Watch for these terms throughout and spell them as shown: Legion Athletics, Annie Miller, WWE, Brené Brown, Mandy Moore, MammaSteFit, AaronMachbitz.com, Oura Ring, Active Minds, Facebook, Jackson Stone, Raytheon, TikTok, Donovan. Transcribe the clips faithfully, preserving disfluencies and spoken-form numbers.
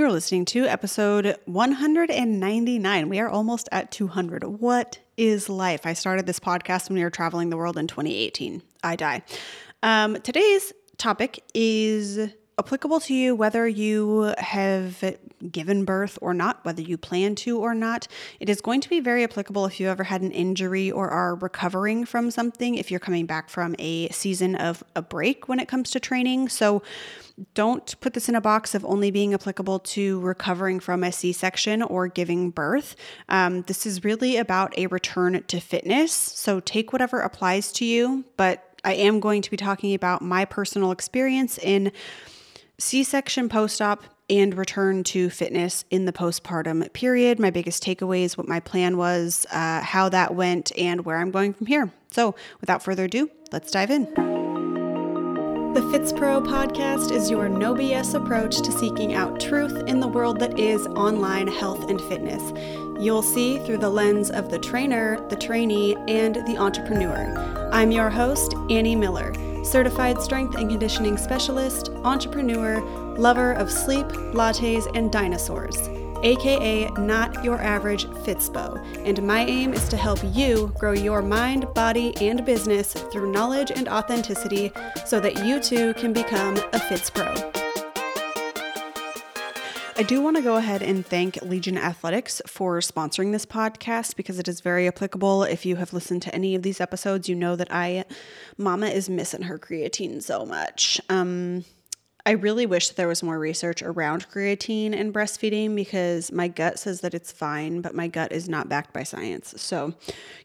You're listening to episode one hundred ninety-nine. We are almost at two hundred. What is life? I started this podcast when we were traveling the world in twenty eighteen. I die. Um, today's topic is applicable to you whether you have given birth or not, whether you plan to or not. It is going to be very applicable if you ever had an injury or are recovering from something, if you're coming back from a season of a break when it comes to training. So don't put this in a box of only being applicable to recovering from a C-section or giving birth. Um, this is really about a return to fitness. So take whatever applies to you, but I am going to be talking about my personal experience in C-section post-op and return to fitness in the postpartum period, my biggest takeaways, what my plan was, uh, how that went, and where I'm going from here. So without further ado, let's dive in. The FitsPro podcast is your no B S approach to seeking out truth in the world that is online health and fitness. You'll see through the lens of the trainer, the trainee, and the entrepreneur. I'm your host, Annie Miller, certified strength and conditioning specialist, entrepreneur, lover of sleep, lattes, and dinosaurs, aka not your average Fitspo. And my aim is to help you grow your mind, body, and business through knowledge and authenticity so that you too can become a Fitspro. I do want to go ahead and thank Legion Athletics for sponsoring this podcast because it is very applicable. If you have listened to any of these episodes, you know that I, Mama is missing her creatine so much. Um, I really wish that there was more research around creatine and breastfeeding because my gut says that it's fine, but my gut is not backed by science. So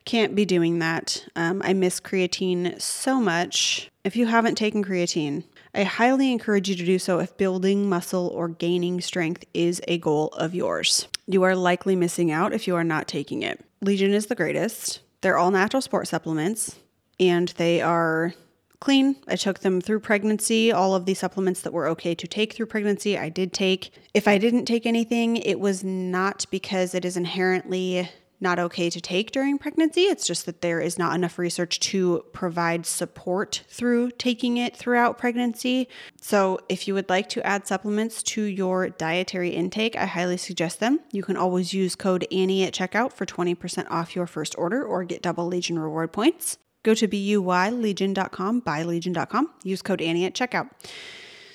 can't be doing that. Um, I miss creatine so much. If you haven't taken creatine, I highly encourage you to do so if building muscle or gaining strength is a goal of yours. You are likely missing out if you are not taking it. Legion is the greatest. They're all natural sport supplements and they are clean. I took them through pregnancy. All of the supplements that were okay to take through pregnancy, I did take. If I didn't take anything, it was not because it is inherently not okay to take during pregnancy. It's just that there is not enough research to provide support through taking it throughout pregnancy. So if you would like to add supplements to your dietary intake, I highly suggest them. You can always use code Annie at checkout for twenty percent off your first order or get double Legion reward points. Go to buy legion dot com, buy legion dot com, use code Annie at checkout.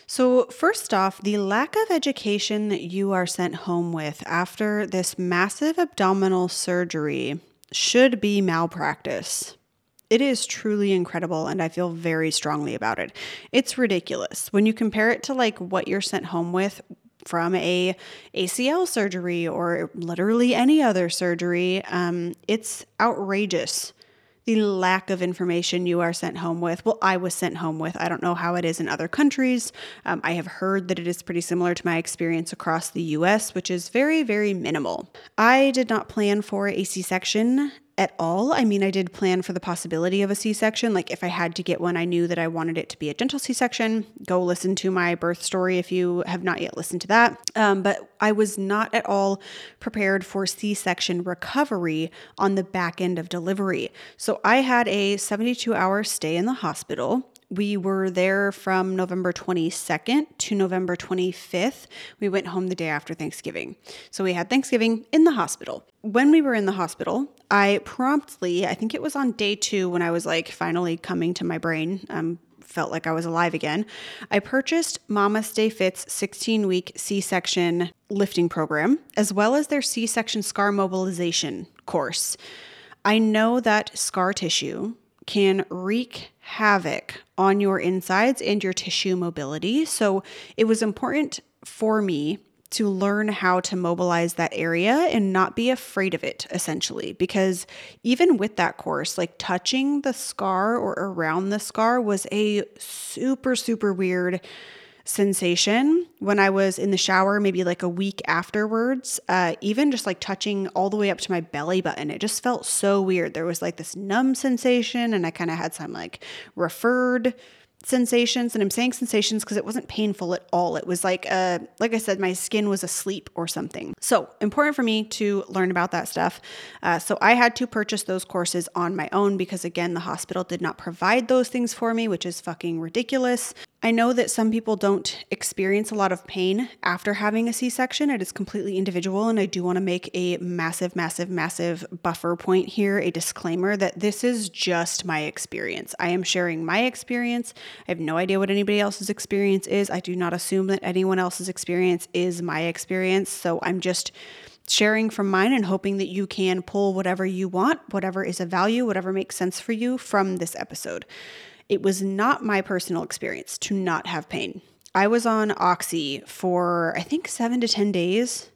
So first off, the lack of education that you are sent home with after this massive abdominal surgery should be malpractice. It is truly incredible, and I feel very strongly about it. It's ridiculous. When you compare it to like what you're sent home with from a A C L surgery or literally any other surgery, um, it's outrageous. The lack of information you are sent home with. Well, I was sent home with. I don't know how it is in other countries. Um, I have heard that it is pretty similar to my experience across the U S, which is very, very minimal. I did not plan for a C-section at all. I mean, I did plan for the possibility of a C-section. Like if I had to get one, I knew that I wanted it to be a gentle C-section. Go listen to my birth story if you have not yet listened to that. Um, but I was not at all prepared for C-section recovery on the back end of delivery. So I had a seventy-two hour stay in the hospital. We were there from November twenty-second to November twenty-fifth. We went home the day after Thanksgiving. So we had Thanksgiving in the hospital. When we were in the hospital, I promptly, I think it was on day two when I was like finally coming to my brain, um, felt like I was alive again, I purchased MammaSteFit's sixteen week C-section lifting program, as well as their C-section scar mobilization course. I know that scar tissue can wreak havoc on your insides and your tissue mobility. So it was important for me to learn how to mobilize that area and not be afraid of it, essentially, because even with that course, like touching the scar or around the scar was a super, super weird sensation. When I was in the shower, maybe like a week afterwards, uh, even just like touching all the way up to my belly button, it just felt so weird. There was like this numb sensation and I kind of had some like referred sensations, and I'm saying sensations because it wasn't painful at all. It was like, uh, like I said, my skin was asleep or something. So important for me to learn about that stuff. Uh, so I had to purchase those courses on my own because again, the hospital did not provide those things for me, which is fucking ridiculous. I know that some people don't experience a lot of pain after having a C-section. It is completely individual, and I do want to make a massive, massive, massive buffer point here, a disclaimer that this is just my experience. I am sharing my experience. I have no idea what anybody else's experience is. I do not assume that anyone else's experience is my experience, so I'm just sharing from mine and hoping that you can pull whatever you want, whatever is of value, whatever makes sense for you from this episode. It was not my personal experience to not have pain. I was on Oxy for, I think, seven to ten days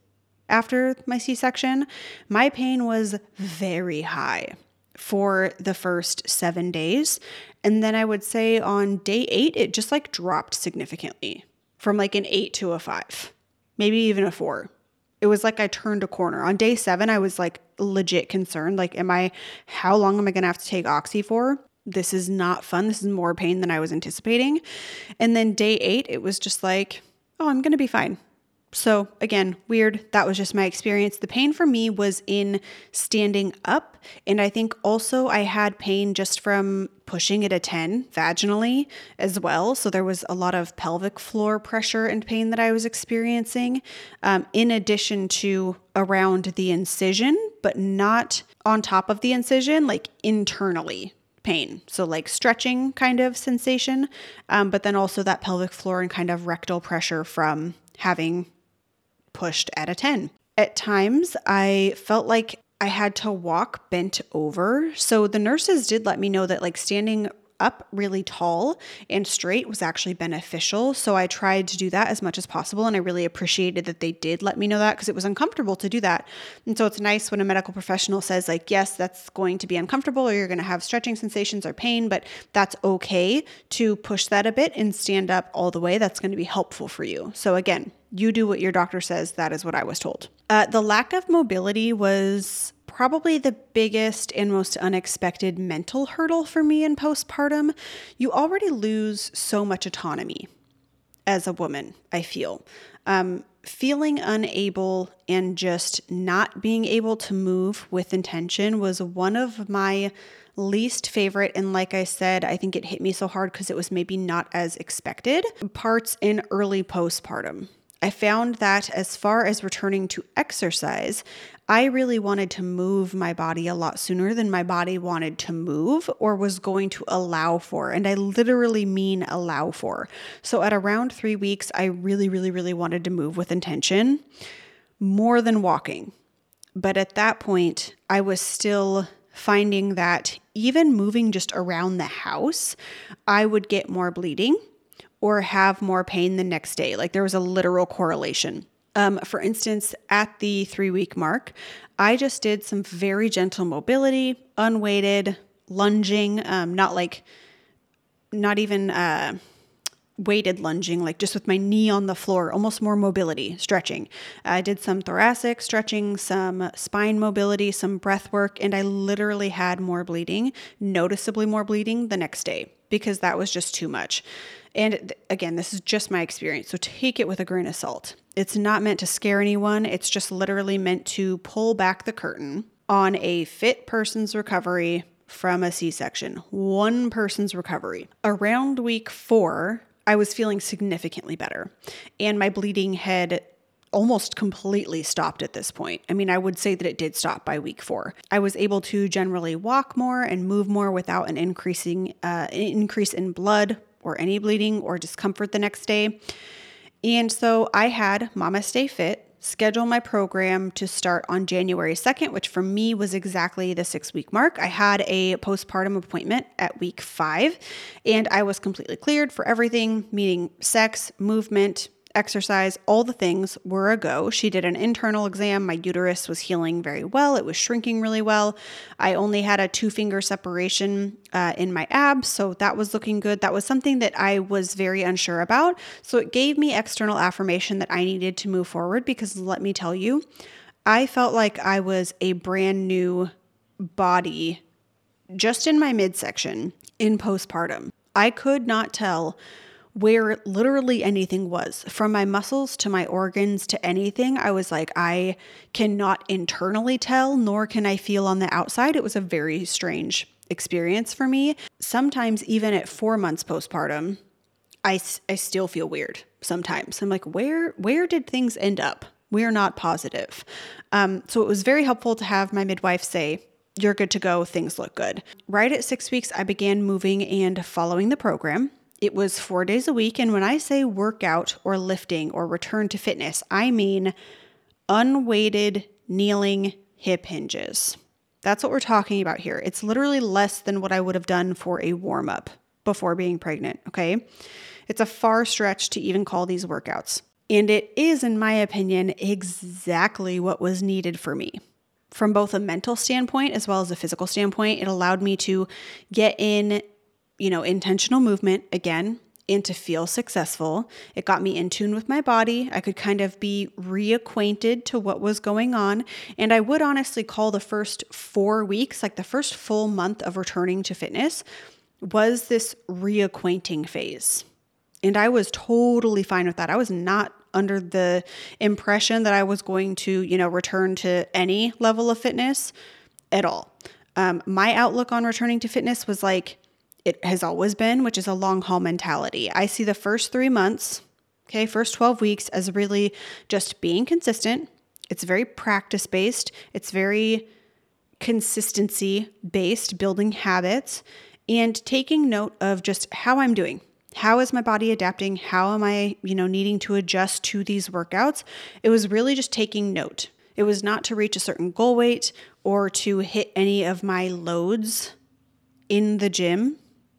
after my C-section. My pain was very high for the first seven days. And then I would say on day eight, it just like dropped significantly from like an eight to a five, maybe even a four. It was like I turned a corner. On day seven, I was like legit concerned. Like, am I, how long am I going to have to take Oxy for? This is not fun. This is more pain than I was anticipating. And then day eight, it was just like, oh, I'm going to be fine. So again, weird. That was just my experience. The pain for me was in standing up. And I think also I had pain just from pushing at a ten vaginally as well. So there was a lot of pelvic floor pressure and pain that I was experiencing, um, in addition to around the incision, but not on top of the incision, like internally. Pain. So like stretching kind of sensation, um, but then also that pelvic floor and kind of rectal pressure from having pushed at a ten. At times I felt like I had to walk bent over. So the nurses did let me know that like standing up really tall and straight was actually beneficial. So I tried to do that as much as possible. And I really appreciated that they did let me know that, because it was uncomfortable to do that. And so it's nice when a medical professional says like, yes, that's going to be uncomfortable, or you're going to have stretching sensations or pain, but that's okay to push that a bit and stand up all the way. That's going to be helpful for you. So again, you do what your doctor says. That is what I was told. Uh, the lack of mobility was probably the biggest and most unexpected mental hurdle for me in postpartum. You already lose so much autonomy as a woman, I feel. Um, feeling unable and just not being able to move with intention was one of my least favorite. And like I said, I think it hit me so hard because it was maybe not as expected parts in early postpartum. I found that as far as returning to exercise, I really wanted to move my body a lot sooner than my body wanted to move or was going to allow for. And I literally mean allow for. So at around three weeks, I really, really, really wanted to move with intention more than walking. But at that point, I was still finding that even moving just around the house, I would get more bleeding or have more pain the next day. Like there was a literal correlation. Um, for instance, at the three week mark, I just did some very gentle mobility, unweighted, lunging, um, not like, not even uh, weighted lunging, like just with my knee on the floor, almost more mobility, stretching. I did some thoracic stretching, some spine mobility, some breath work, and I literally had more bleeding, noticeably more bleeding the next day, because that was just too much. And again, this is just my experience, so take it with a grain of salt. It's not meant to scare anyone. It's just literally meant to pull back the curtain on a fit person's recovery from a C-section, one person's recovery. Around week four, I was feeling significantly better, and my bleeding had almost completely stopped at this point. I mean, I would say that it did stop by week four. I was able to generally walk more and move more without an increasing uh, an increase in blood or any bleeding or discomfort the next day. And so I had MammaSteFit schedule my program to start on January second, which for me was exactly the six week mark. I had a postpartum appointment at week five, and I was completely cleared for everything, meaning sex, movement, exercise, all the things were a go. She did an internal exam. My uterus was healing very well. It was shrinking really well. I only had a two finger separation uh, in my abs. So that was looking good. That was something that I was very unsure about. So it gave me external affirmation that I needed to move forward, because let me tell you, I felt like I was a brand new body just in my midsection in postpartum. I could not tell where literally anything was, from my muscles to my organs to anything. I was like, I cannot internally tell, nor can I feel on the outside. It was a very strange experience for me. Sometimes even at four months postpartum, I, I still feel weird sometimes. I'm like, where, where did things end up? We are not positive. Um, so it was very helpful to have my midwife say, you're good to go. Things look good. Right at six weeks, I began moving and following the program. It was four days a week. And when I say workout or lifting or return to fitness, I mean unweighted kneeling hip hinges. That's what we're talking about here. It's literally less than what I would have done for a warm-up before being pregnant, okay? It's a far stretch to even call these workouts. And it is, in my opinion, exactly what was needed for me. From both a mental standpoint as well as a physical standpoint, it allowed me to get in, you know, intentional movement again and to feel successful. It got me in tune with my body. I could kind of be reacquainted to what was going on. And I would honestly call the first four weeks, like the first full month of returning to fitness, was this reacquainting phase. And I was totally fine with that. I was not under the impression that I was going to, you know, return to any level of fitness at all. Um, my outlook on returning to fitness was like it has always been, which is a long haul mentality. I see the first three months, okay, first twelve weeks as really just being consistent. It's very practice based. It's very consistency based, building habits and taking note of just how I'm doing. How is my body adapting? How am I, you know, needing to adjust to these workouts? It was really just taking note. It was not to reach a certain goal weight or to hit any of my loads in the gym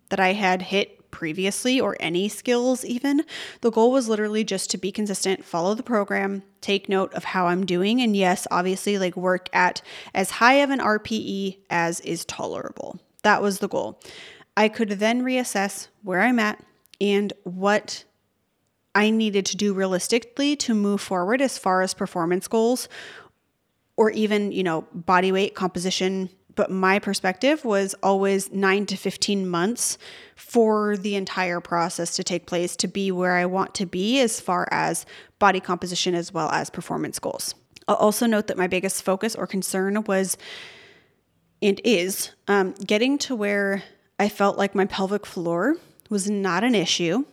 that I had hit previously or any skills even. The goal was literally just to be consistent, follow the program, take note of how I'm doing. And yes, obviously like work at as high of an R P E as is tolerable. That was the goal. I could then reassess where I'm at and what I needed to do realistically to move forward as far as performance goals or even, you know, body weight composition. But my perspective was always nine to fifteen months for the entire process to take place to be where I want to be as far as body composition as well as performance goals. I'll also note that my biggest focus or concern was and is um, getting to where I felt like my pelvic floor was not an issue,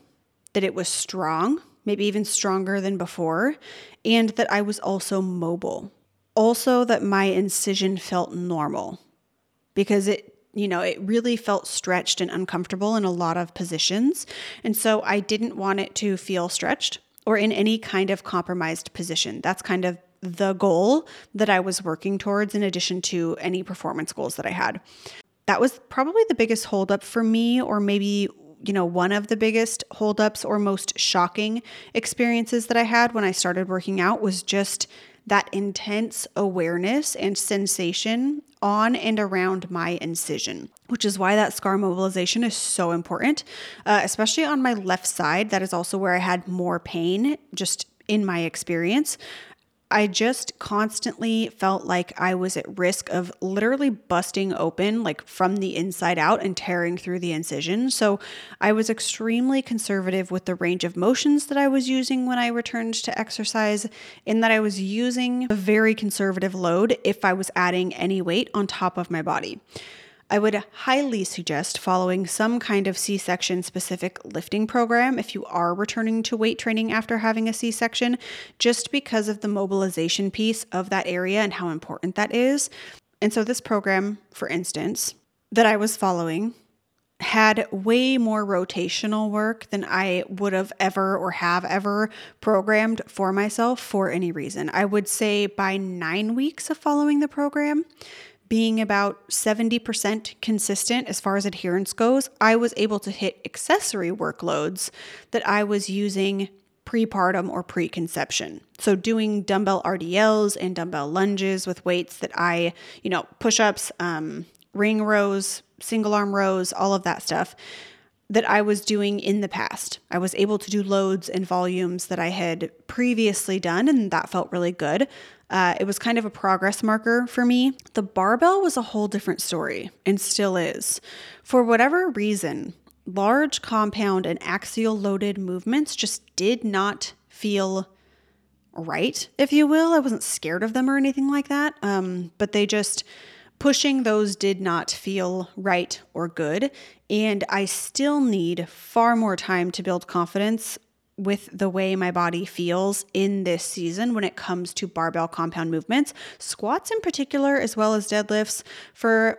that it was strong, maybe even stronger than before, and that I was also mobile. Also that my incision felt normal because it, you know, it really felt stretched and uncomfortable in a lot of positions. And so I didn't want it to feel stretched or in any kind of compromised position. That's kind of the goal that I was working towards in addition to any performance goals that I had. That was probably the biggest holdup for me, or maybe you know, one of the biggest holdups or most shocking experiences that I had when I started working out was just that intense awareness and sensation on and around my incision, which is why that scar mobilization is so important, uh, especially on my left side. That is also where I had more pain just in my experience. I just constantly felt like I was at risk of literally busting open, like from the inside out and tearing through the incision. So I was extremely conservative with the range of motions that I was using when I returned to exercise, in that I was using a very conservative load if I was adding any weight on top of my body. I would highly suggest following some kind of C-section specific lifting program if you are returning to weight training after having a C-section, just because of the mobilization piece of that area and how important that is. And so this program, for instance, that I was following had way more rotational work than I would have ever or have ever programmed for myself for any reason. I would say by nine weeks of following the program, being about seventy percent consistent as far as adherence goes, I was able to hit accessory workloads that I was using prepartum or preconception. So doing dumbbell R D Ls and dumbbell lunges with weights that I, you know, push-ups, um, ring rows, single arm rows, all of that stuff that I was doing in the past. I was able to do loads and volumes that I had previously done, and that felt really good. Uh, it was kind of a progress marker for me. The barbell was a whole different story and still is. For whatever reason, large compound and axial loaded movements just did not feel right, if you will. I wasn't scared of them or anything like that, um, but they just Pushing those did not feel right or good, and I still need far more time to build confidence with the way my body feels in this season when it comes to barbell compound movements, squats in particular, as well as deadlifts. For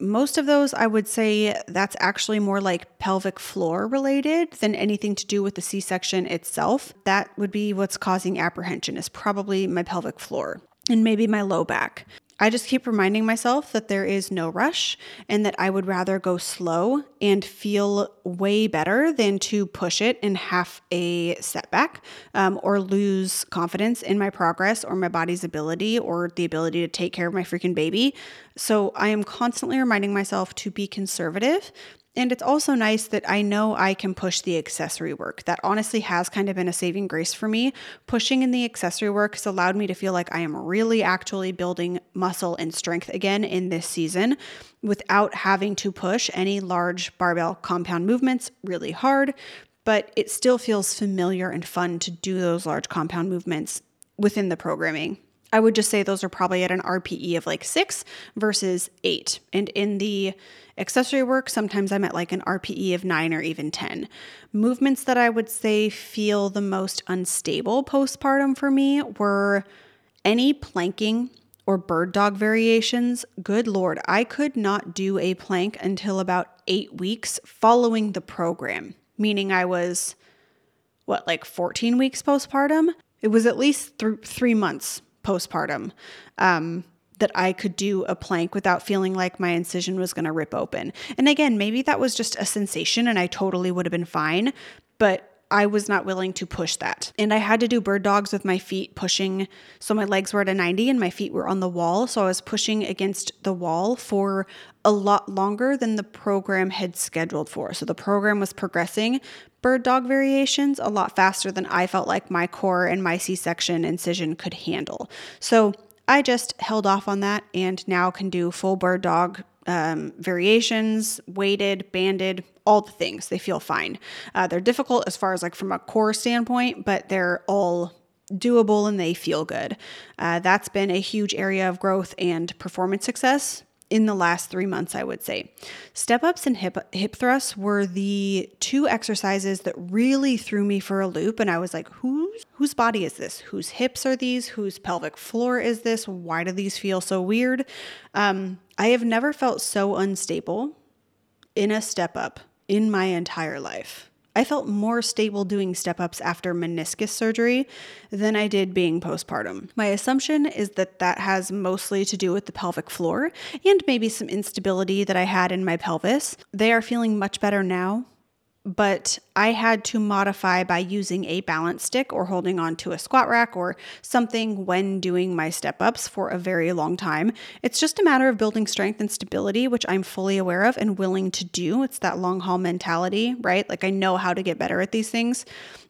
most of those, I would say that's actually more like pelvic floor related than anything to do with the C-section itself. That would be what's causing apprehension, is probably my pelvic floor and maybe my low back. I just keep reminding myself that there is no rush and that I would rather go slow and feel way better than to push it and have a setback um, or lose confidence in my progress or my body's ability or the ability to take care of my freaking baby. So I am constantly reminding myself to be conservative. And it's also nice that I know I can push the accessory work. That honestly has kind of been a saving grace for me. Pushing in the accessory work has allowed me to feel like I am really actually building muscle and strength again in this season without having to push any large barbell compound movements really hard, but it still feels familiar and fun to do those large compound movements within the programming. I would just say those are probably at an R P E of like six versus eight. And in the accessory work, sometimes I'm at like an R P E of nine or even ten. Movements that I would say feel the most unstable postpartum for me were any planking or bird dog variations. Good Lord, I could not do a plank until about eight weeks following the program, meaning I was, what, like fourteen weeks postpartum? It was at least th- three months postpartum, um, that I could do a plank without feeling like my incision was going to rip open. And again, maybe that was just a sensation and I totally would have been fine, but I was not willing to push that. And I had to do bird dogs with my feet pushing. So my legs were at a ninety and my feet were on the wall. So I was pushing against the wall for a lot longer than the program had scheduled for. So the program was progressing bird dog variations a lot faster than I felt like my core and my C-section incision could handle. So I just held off on that and now can do full bird dog um, variations, weighted, banded, all the things. They feel fine. Uh, they're difficult as far as like from a core standpoint, but they're all doable and they feel good. Uh, that's been a huge area of growth and performance success in the last three months, I would say. Step ups and hip hip thrusts were the two exercises that really threw me for a loop. And I was like, whose, whose body is this? Whose hips are these? Whose pelvic floor is this? Why do these feel so weird? Um, I have never felt so unstable in a step up in my entire life. I felt more stable doing step-ups after meniscus surgery than I did being postpartum. My assumption is that that has mostly to do with the pelvic floor and maybe some instability that I had in my pelvis. They are feeling much better now, but I had to modify by using a balance stick or holding on to a squat rack or something when doing my step-ups for a very long time. It's just a matter of building strength and stability, which I'm fully aware of and willing to do. It's that long haul mentality, right? Like I know how to get better at these things.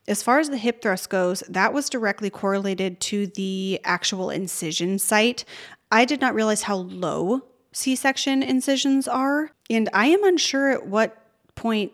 As far as the hip thrust goes, that was directly correlated to the actual incision site. I did not realize how low C-section incisions are, and I am unsure at what point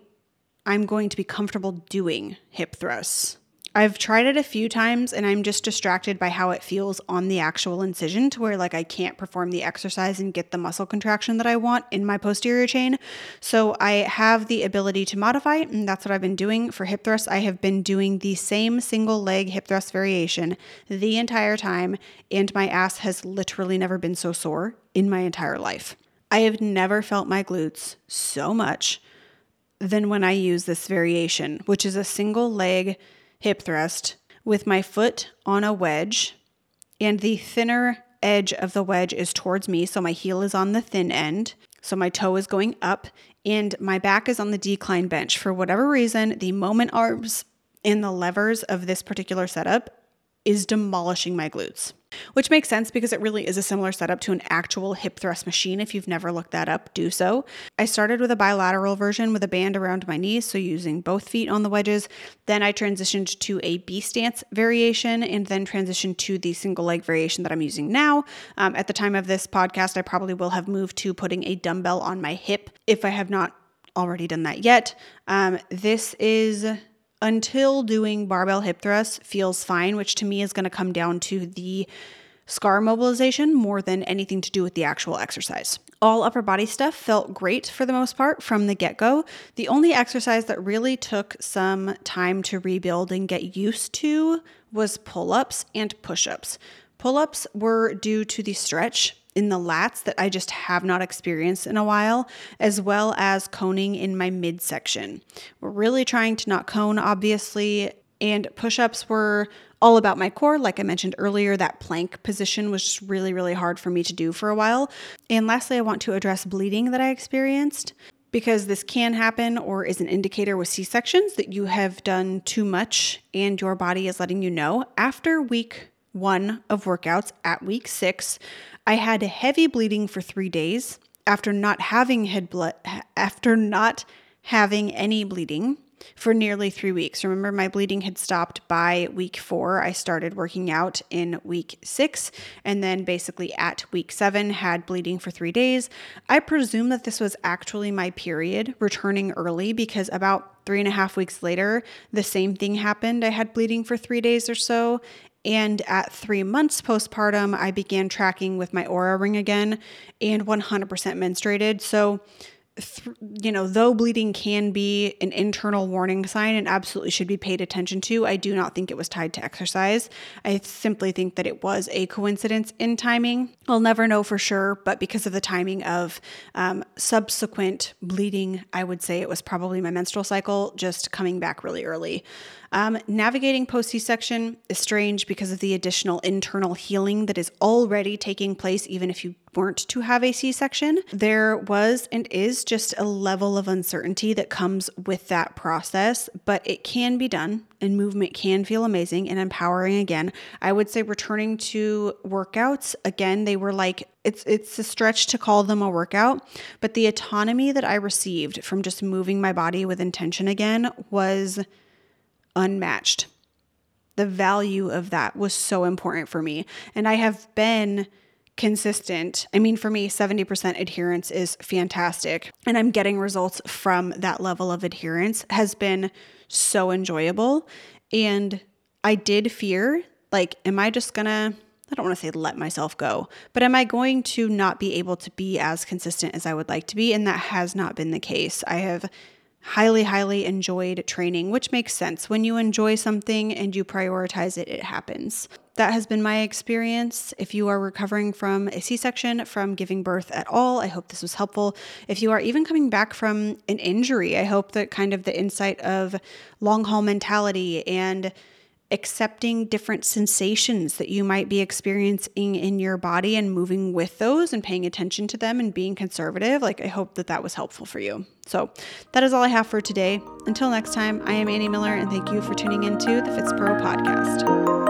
I'm going to be comfortable doing hip thrusts. I've tried it a few times and I'm just distracted by how it feels on the actual incision to where like I can't perform the exercise and get the muscle contraction that I want in my posterior chain. So I have the ability to modify, and that's what I've been doing for hip thrusts. I have been doing the same single leg hip thrust variation the entire time, and my ass has literally never been so sore in my entire life. I have never felt my glutes so much than when I use this variation, which is a single leg hip thrust with my foot on a wedge, and the thinner edge of the wedge is towards me. So my heel is on the thin end. So my toe is going up and my back is on the decline bench. For whatever reason, the moment arms and the levers of this particular setup is demolishing my glutes, which makes sense because it really is a similar setup to an actual hip thrust machine. If you've never looked that up, do so. I started with a bilateral version with a band around my knees, so using both feet on the wedges. Then I transitioned to a B stance variation and then transitioned to the single leg variation that I'm using now. Um, at the time of this podcast, I probably will have moved to putting a dumbbell on my hip if I have not already done that yet. Um, this is... Until doing barbell hip thrusts feels fine, which to me is going to come down to the scar mobilization more than anything to do with the actual exercise. All upper body stuff felt great for the most part from the get-go. The only exercise that really took some time to rebuild and get used to was pull-ups and push-ups. Pull-ups were due to the stretch in the lats that I just have not experienced in a while, as well as coning in my midsection. We're really trying to not cone, obviously, and push-ups were all about my core. Like I mentioned earlier, that plank position was just really, really hard for me to do for a while. And lastly, I want to address bleeding that I experienced, because this can happen or is an indicator with C-sections that you have done too much and your body is letting you know. After week one of workouts at week six, I had heavy bleeding for three days after not having had blood, after not having any bleeding for nearly three weeks. Remember, my bleeding had stopped by week four. I started working out in week six, and then basically at week seven had bleeding for three days. I presume that this was actually my period returning early, because about three and a half weeks later, the same thing happened. I had bleeding for three days or so. And at three months postpartum, I began tracking with my Oura Ring again and one hundred percent menstruated. So, th- you know, though bleeding can be an internal warning sign and absolutely should be paid attention to, I do not think it was tied to exercise. I simply think that it was a coincidence in timing. I'll never know for sure, but because of the timing of um, subsequent bleeding, I would say it was probably my menstrual cycle just coming back really early. Um, navigating post-C-section is strange because of the additional internal healing that is already taking place even if you weren't to have a C-section. There was and is just a level of uncertainty that comes with that process, but it can be done and movement can feel amazing and empowering again. I would say returning to workouts, again, they were like, It's it's a stretch to call them a workout, but the autonomy that I received from just moving my body with intention again was unmatched. The value of that was so important for me. And I have been consistent. I mean, for me, seventy percent adherence is fantastic. And I'm getting results from that level of adherence has been so enjoyable. And I did fear, like, am I just going to, I don't want to say let myself go, but am I going to not be able to be as consistent as I would like to be? And that has not been the case. I have highly, highly enjoyed training, which makes sense. When you enjoy something and you prioritize it, it happens. That has been my experience. If you are recovering from a C-section, from giving birth at all, I hope this was helpful. If you are even coming back from an injury, I hope that kind of the insight of long haul mentality and accepting different sensations that you might be experiencing in your body and moving with those and paying attention to them and being conservative. Like, I hope that that was helpful for you. So that is all I have for today. Until next time, I am Annie Miller, and thank you for tuning into the FitSpro Podcast.